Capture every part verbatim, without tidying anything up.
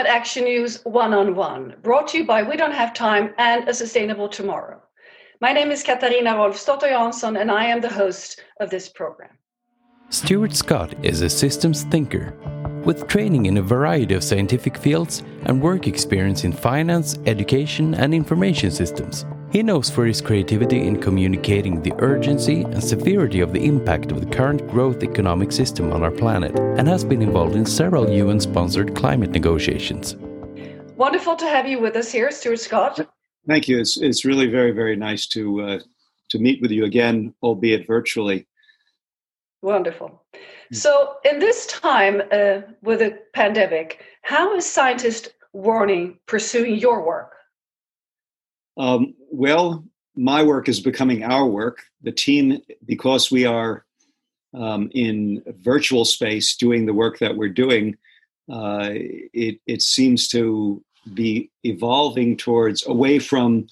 Climate Action News one-on-one, brought to you by We Don't Have Time and A Sustainable Tomorrow. My name is Katarina Rolfsdotter-Jansson, and I am the host of this program. Stuart Scott is a systems thinker with training in a variety of scientific fields and work experience in finance, education, and information systems. He knows for his creativity in communicating the urgency and severity of the impact of the current growth economic system on our planet, and has been involved in several U N-sponsored climate negotiations. Wonderful to have you with us here, Stuart Scott. Thank you. It's it's really very, very nice to uh, to meet with you again, albeit virtually. Wonderful. So in this time uh, with the pandemic, how is Scientists' Warning pursuing your work? Um, well, my work is becoming our work. The team, because we are um, in virtual space doing the work that we're doing, uh, it, it seems to be evolving towards away from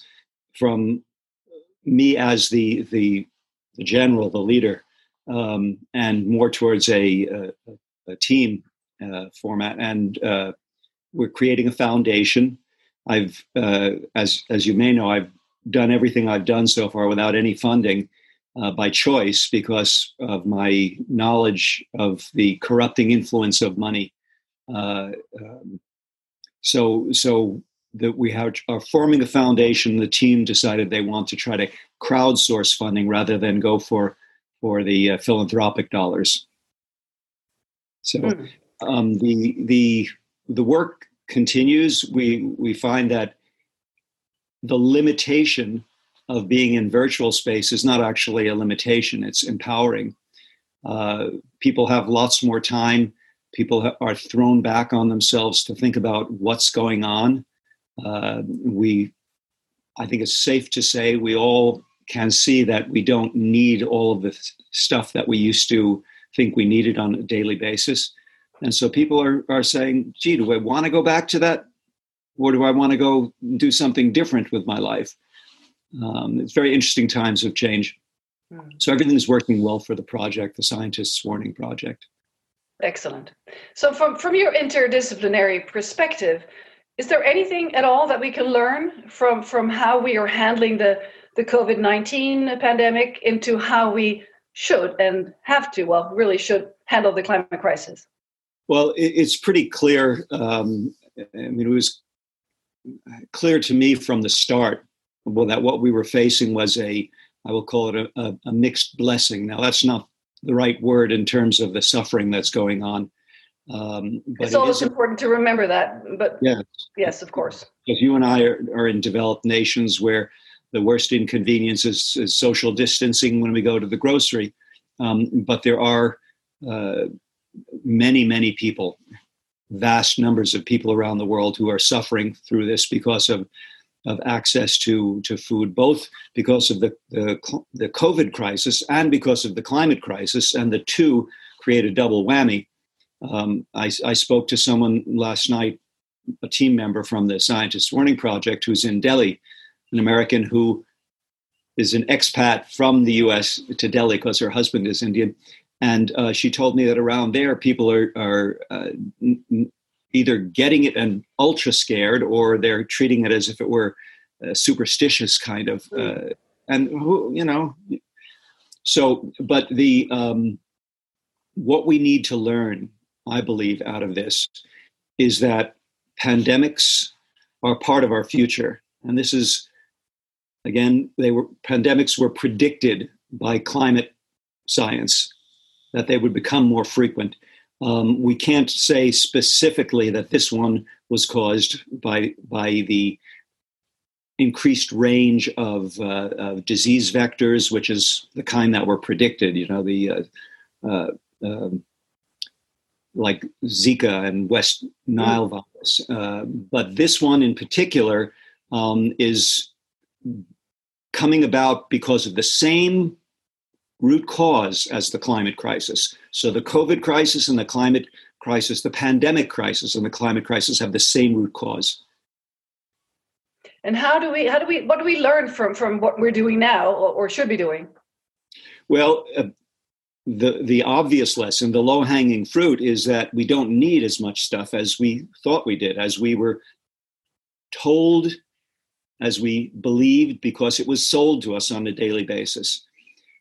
from me as the the, the general, the leader, um, and more towards a, a, a team uh, format. And uh, we're creating a foundation. I've, uh, as as you may know, I've done everything I've done so far without any funding uh, by choice because of my knowledge of the corrupting influence of money. Uh, um, so so that we have, are forming a foundation. The team decided they want to try to crowdsource funding rather than go for for the uh, philanthropic dollars. So um, the the the work continues. We we find that the limitation of being in virtual space is not actually a limitation. It's empowering. Uh, people have lots more time. People ha- are thrown back on themselves to think about what's going on. Uh, we, I think it's safe to say we all can see that we don't need all of the th- stuff that we used to think we needed on a daily basis. And so people are, are saying, gee, do I want to go back to that? Or do I want to go do something different with my life? Um, it's very interesting times of change. Mm. So everything's working well for the project, the Scientists' Warning Project. Excellent. So from, from your interdisciplinary perspective, is there anything at all that we can learn from, from how we are handling the, the COVID nineteen pandemic into how we should and have to, well, really should handle the climate crisis? Well, it's pretty clear. Um, I mean, it was clear to me from the start that what we were facing was a, I will call it a, a mixed blessing. Now, that's not the right word in terms of the suffering that's going on. Um, but it's always it important to remember that. But yes, yes of course. Because you and I are, are in developed nations where the worst inconvenience is, is social distancing when we go to the grocery. Um, but there are... Uh, many, many people, vast numbers of people around the world who are suffering through this because of of access to, to food, both because of the, the the COVID crisis and because of the climate crisis, and the two create a double whammy. Um, I, I spoke to someone last night, a team member from the Scientists' Warning Project, who's in Delhi, an American who is an expat from the U S to Delhi because her husband is Indian. And uh, she told me that around there, people are, are uh, n- either getting it and ultra scared, or they're treating it as if it were uh, superstitious kind of. Uh, and you know, so but the um, what we need to learn, I believe, out of this is that pandemics are part of our future, and this is again, they were pandemics were predicted by climate science, that they would become more frequent. Um, we can't say specifically that this one was caused by by the increased range of, uh, of disease vectors, which is the kind that were predicted. You know, the uh, uh, um, like Zika and West Nile virus, uh, but this one in particular um, is coming about because of the same root cause as the climate crisis. So the COVID crisis and the climate crisis, the pandemic crisis and the climate crisis have the same root cause. And how do we, how do we, what do we learn from, from what we're doing now or, or should be doing? Well, uh, the the obvious lesson, the low-hanging fruit, is that we don't need as much stuff as we thought we did, as we were told, as we believed, because it was sold to us on a daily basis.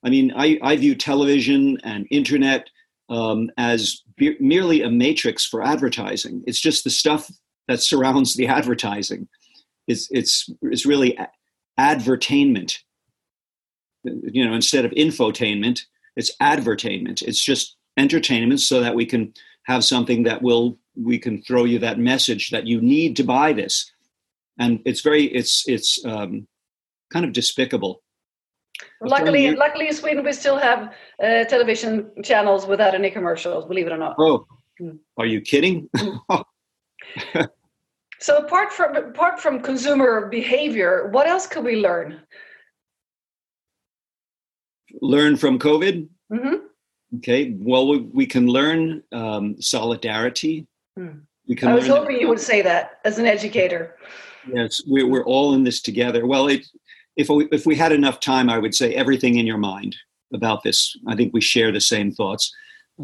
I mean, I, I view television and internet um, as be- merely a matrix for advertising. It's just the stuff that surrounds the advertising. It's it's it's really advertainment. You know, instead of infotainment, it's advertainment. It's just entertainment so that we can have something that will, we can throw you that message that you need to buy this. And it's very, it's it's um, kind of despicable. Luckily, luckily in Sweden, we still have uh, television channels without any commercials, believe it or not. Oh, are you kidding? So apart from apart from consumer behavior, what else could we learn? Learn from COVID? Mm-hmm. Okay, well, we, we can learn um, solidarity. Mm. We can I was hoping that. You would say that as an educator. Yes, we, we're all in this together. Well, it, if, we, if we had enough time, I would say everything in your mind about this. I think we share the same thoughts,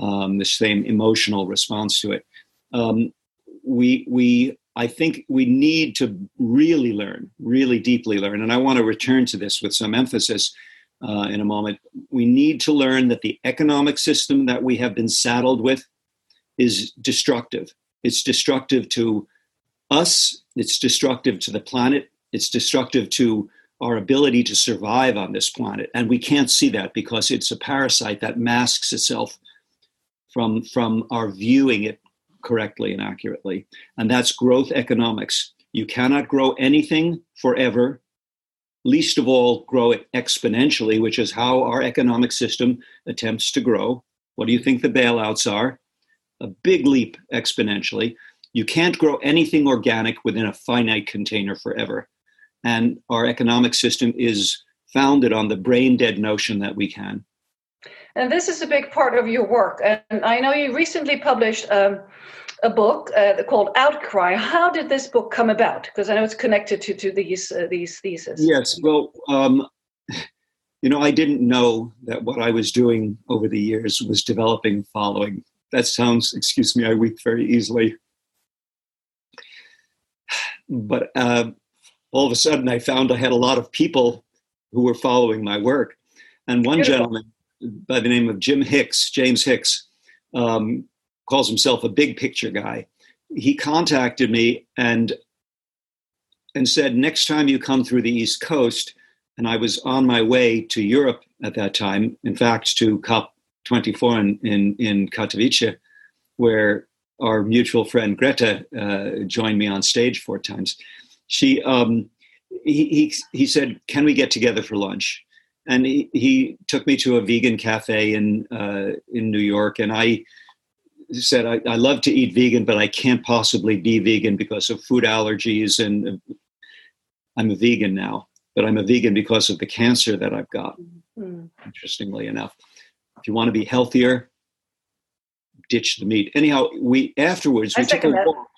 um, the same emotional response to it. Um, we, we, I think we need to really learn, really deeply learn, and I want to return to this with some emphasis Uh, in a moment. We need to learn that the economic system that we have been saddled with is destructive. It's destructive to us. It's destructive to the planet. It's destructive to our ability to survive on this planet. And we can't see that because it's a parasite that masks itself from, from our viewing it correctly and accurately. And that's growth economics. You cannot grow anything forever. Least of all, grow it exponentially, which is how our economic system attempts to grow. What do you think the bailouts are? A big leap exponentially. You can't grow anything organic within a finite container forever. And our economic system is founded on the brain-dead notion that we can. And this is a big part of your work. And I know you recently published um, a book uh, called Outcry. How did this book come about? Because I know it's connected to, to these uh, these theses. Yes. Well, um, you know, I didn't know that what I was doing over the years was developing following. That sounds, excuse me, I weep very easily. But uh, all of a sudden I found I had a lot of people who were following my work. And one Beautiful. gentleman by the name of Jim Hicks, James Hicks, um, calls himself a big picture guy. He contacted me and and said, next time you come through the East Coast, and I was on my way to Europe at that time, in fact, to C O P twenty-four in, in, in Katowice, where our mutual friend Greta uh, joined me on stage four times. She, um, he, he, he said, can we get together for lunch? And he, he took me to a vegan cafe in uh, in New York, and I said, I, I love to eat vegan, but I can't possibly be vegan because of food allergies, and I'm a vegan now, but I'm a vegan because of the cancer that I've got, mm-hmm. interestingly enough. If you want to be healthier, ditch the meat. Anyhow, we afterwards, we took a walk.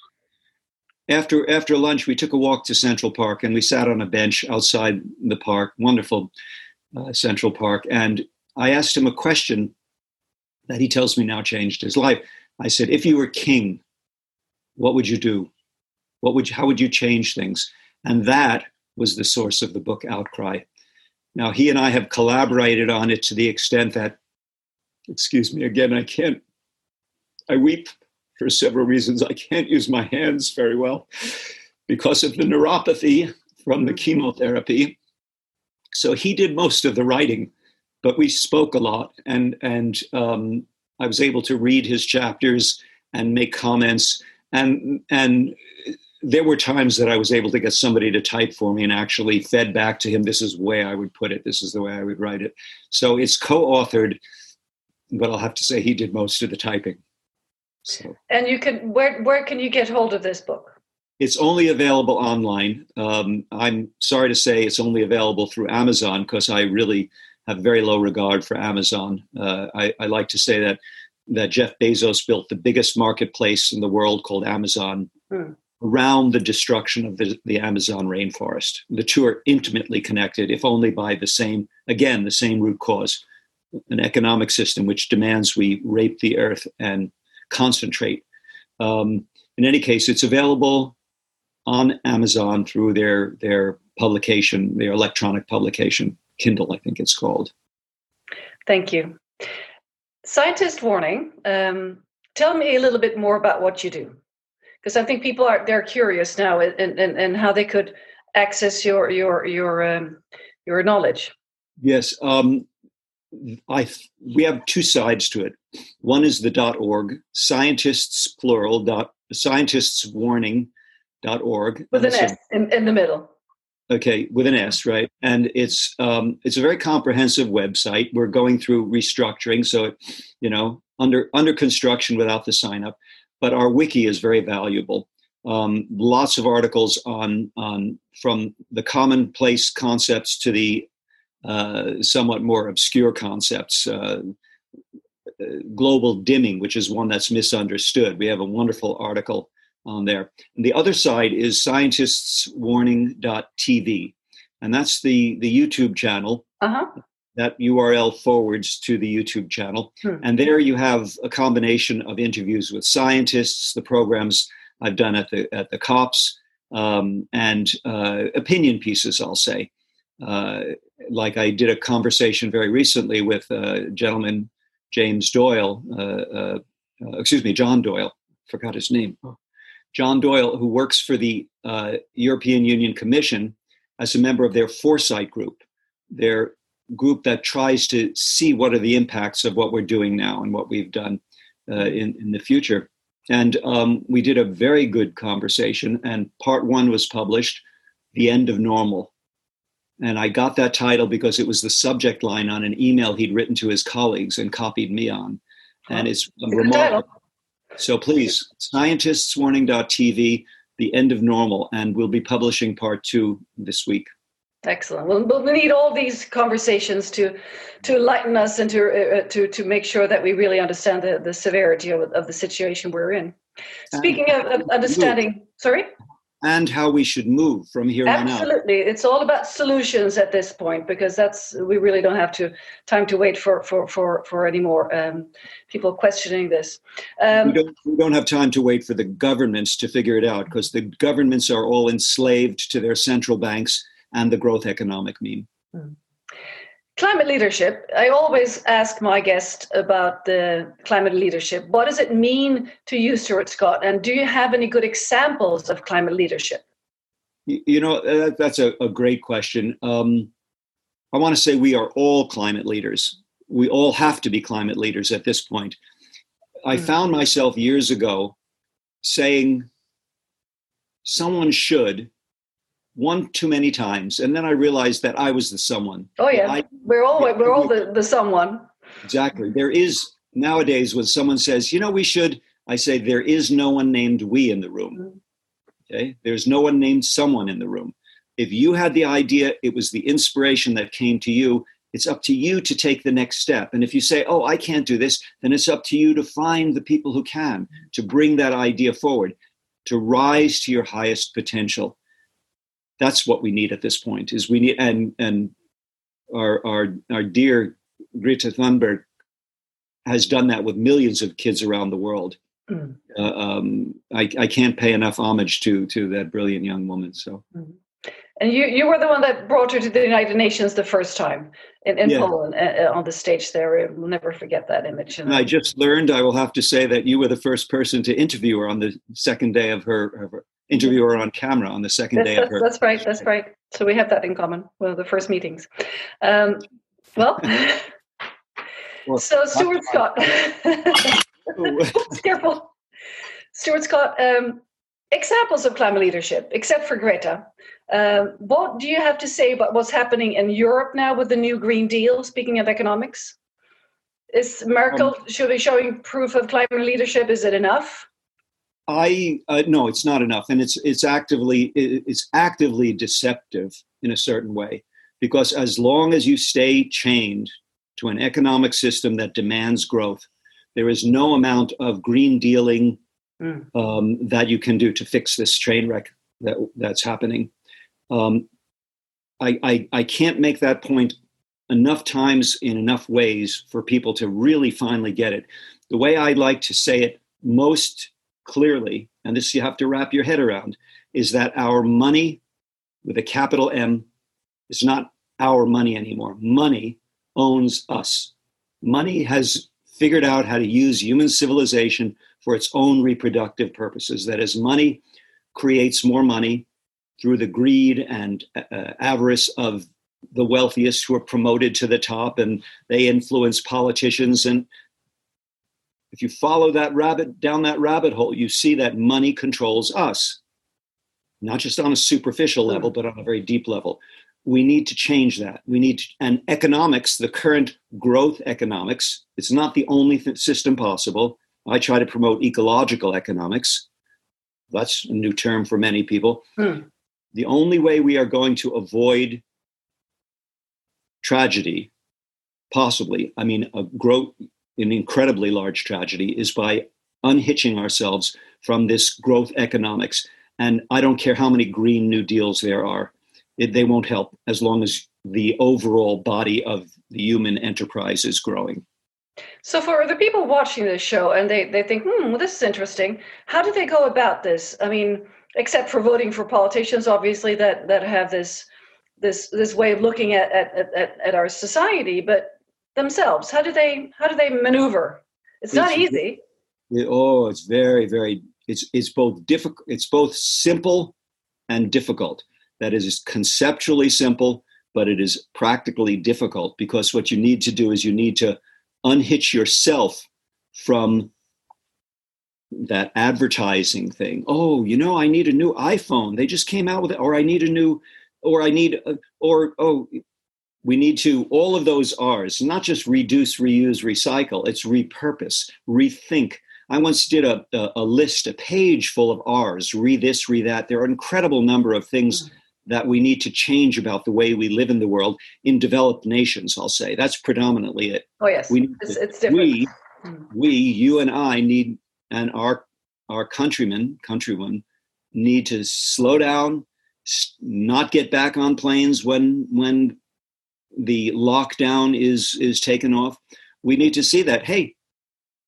After, after lunch, we took a walk to Central Park, and we sat on a bench outside the park, wonderful uh, Central Park, and I asked him a question that he tells me now changed his life. I said, if you were king, what would you do? What would you, how would you change things? And that was the source of the book Outcry. Now, he and I have collaborated on it to the extent that, excuse me again, I can't, I weep for several reasons. I can't use my hands very well because of the neuropathy from the chemotherapy. So he did most of the writing. But we spoke a lot, and and um, I was able to read his chapters and make comments. And and there were times that I was able to get somebody to type for me and actually fed back to him, this is the way I would put it, this is the way I would write it. So it's co-authored, but I'll have to say he did most of the typing. So. And you can where where can you get hold of this book? It's only available online. Um, I'm sorry to say it's only available through Amazon because I really have very low regard for Amazon. Uh, I, I like to say that that Jeff Bezos built the biggest marketplace in the world called Amazon mm. around the destruction of the, the Amazon rainforest. The two are intimately connected, if only by the same, again, the same root cause, an economic system which demands we rape the earth and concentrate. Um, in any case, it's available on Amazon through their their publication, their electronic publication, Kindle, I think it's called. Thank you. Scientists' Warning. Um, tell me a little bit more about what you do, because I think people are they're curious now and and and how they could access your your your um, your knowledge. Yes, um, I we have two sides to it. One is the .org, scientists plural dot scientists warning dot org with an S a, in, in the middle. Okay, with an S, right? And it's um, it's a very comprehensive website. We're going through restructuring, so it, you know, under under construction without the sign up. But our wiki is very valuable. Um, lots of articles on on from the commonplace concepts to the uh, somewhat more obscure concepts. Uh, global dimming, which is one that's misunderstood. We have a wonderful article on there. And the other side is scientists warning dot t v. And that's the, the YouTube channel. Uh-huh. That U R L forwards to the YouTube channel. Hmm. And there you have a combination of interviews with scientists, the programs I've done at the at the COPs, um, and uh, opinion pieces, I'll say. Uh, like I did a conversation very recently with a gentleman, James Doyle, uh, uh, excuse me, John Doyle, forgot his name. Oh. John Doyle, who works for the uh, European Union Commission as a member of their foresight group, their group that tries to see what are the impacts of what we're doing now and what we've done uh, in, in the future. And um, we did a very good conversation, and part one was published, The End of Normal. And I got that title because it was the subject line on an email he'd written to his colleagues and copied me on. And it's a remarkable. So please, scientists warning dot t v, The End of Normal, and we'll be publishing part two this week. Excellent. Well, we need all these conversations to to enlighten us and to uh, to to make sure that we really understand the, the severity of, of the situation we're in. Speaking of, of understanding, move. sorry? And how we should move from here Absolutely. on out. Absolutely. It's all about solutions at this point, because that's we really don't have to time to wait for for for, for any more um, people questioning this. Um, we, don't, we don't have time to wait for the governments to figure it out, because the governments are all enslaved to their central banks and the growth economic meme. Hmm. Climate leadership. I always ask my guest about the climate leadership. What does it mean to you, Stuart Scott? And do you have any good examples of climate leadership? You know, that's a, a great question. Um, I want to say we are all climate leaders. We all have to be climate leaders at this point. I mm. found myself years ago saying someone should one too many times, and then I realized that I was the someone. Oh yeah, I, we're all we're all the, the someone. Exactly. There is nowadays when someone says, you know, we should. I say there is no one named we in the room. Okay, there's no one named someone in the room. If you had the idea, it was the inspiration that came to you. It's up to you to take the next step. And if you say, oh, I can't do this, then it's up to you to find the people who can to bring that idea forward, to rise to your highest potential. That's what we need at this point. Is we need and and our our our dear Greta Thunberg has done that with millions of kids around the world. Mm. Uh, um, I, I can't pay enough homage to to that brilliant young woman. So, and you you were the one that brought her to the United Nations the first time in, in yeah. Poland uh, on the stage there. We'll never forget that image. And I just learned, I will have to say, that you were the first person to interview her on the second day of her. Of her interviewer on camera on the second that's, day of her. That's right, that's right. So we have that in common, one of the first meetings. Um, well, well, so Stuart Scott. Careful. Stuart Scott, um, examples of climate leadership, except for Greta. Um, what do you have to say about what's happening in Europe now with the new Green Deal, speaking of economics? Is Merkel um, should be showing proof of climate leadership? Is it enough? I uh, no, it's not enough, and it's it's actively it's actively deceptive in a certain way, because as long as you stay chained to an economic system that demands growth, there is no amount of green dealing mm. um, that you can do to fix this train wreck that that's happening. Um, I, I I can't make that point enough times in enough ways for people to really finally get it. The way I like to say it most clearly, and this you have to wrap your head around, is that our money with a capital M is not our money anymore. Money owns us. Money has figured out how to use human civilization for its own reproductive purposes. That is, money creates more money through the greed and uh, avarice of the wealthiest who are promoted to the top, and they influence politicians. And if you follow that rabbit down that rabbit hole, you see that money controls us, not just on a superficial level, but on a very deep level. We need to change that. We need to, and economics, the current growth economics, it's not the only th- system possible. I try to promote ecological economics. That's a new term for many people. Mm. The only way we are going to avoid tragedy, possibly, I mean, a growth, an incredibly large tragedy, is by unhitching ourselves from this growth economics. And I don't care how many Green New Deals there are. It, they won't help as long as the overall body of the human enterprise is growing. So for the people watching this show and they, they think, hmm, well, this is interesting, how do they go about this? I mean, except for voting for politicians, obviously, that, that have this this this way of looking at, at, at, at our society, but themselves, how do they how do they maneuver? It's, it's not easy. It, oh, it's very, very, it's it's both difficult, it's both simple and difficult. That is, it's conceptually simple, but it is practically difficult, because what you need to do is you need to unhitch yourself from that advertising thing. Oh, you know, I need a new iPhone. They just came out with it. Or I need a new, or I need, a, or, oh, we need to, all of those R's, not just reduce, reuse, recycle. It's repurpose, rethink. I once did a, a, a list, a page full of R's, re this, re that. There are an incredible number of things mm-hmm. that we need to change about the way we live in the world in developed nations, I'll say. That's predominantly it. Oh, yes. We it's, it's different. We, we, you and I need, and our our countrymen, countrywomen, need to slow down, not get back on planes when when the lockdown is is taken off. We need to see that, hey,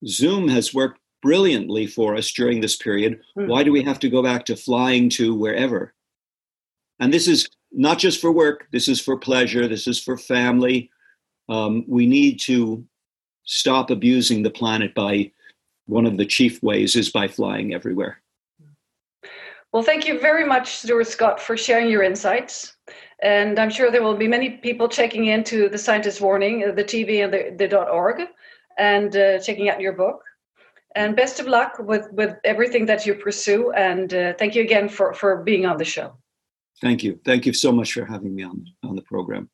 Zoom has worked brilliantly for us during this period. Mm. Why do we have to go back to flying to wherever? And this is not just for work. This is for pleasure. This is for family. Um, we need to stop abusing the planet by one of the chief ways is by flying everywhere. Well, thank you very much, Stuart Scott, for sharing your insights. And I'm sure there will be many people checking into the Scientists' Warning, the T V and the, the .org, and uh, checking out your book. And best of luck with, with everything that you pursue. And uh, thank you again for, for being on the show. Thank you. Thank you so much for having me on, on the program.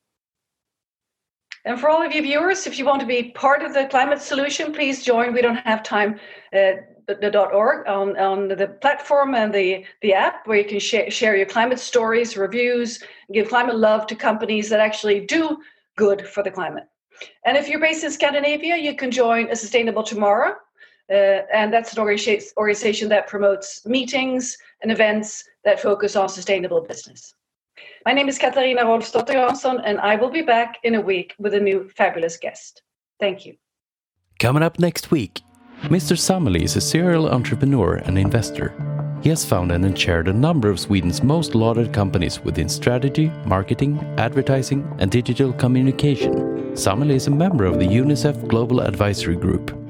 And for all of you viewers, if you want to be part of the climate solution, please join We Don't Have Time, uh, the .org on, on the platform and the, the app where you can sh- share your climate stories, reviews, give climate love to companies that actually do good for the climate. And if you're based in Scandinavia, you can join A Sustainable Tomorrow. Uh, and that's an organization that promotes meetings and events that focus on sustainable business. My name is Katarina Rolfsdotter-Jansson, and I will be back in a week with a new fabulous guest. Thank you. Coming up next week, Mister Samelius is a serial entrepreneur and investor. He has founded and chaired a number of Sweden's most lauded companies within strategy, marketing, advertising, and digital communication. Samelius is a member of the UNICEF Global Advisory Group.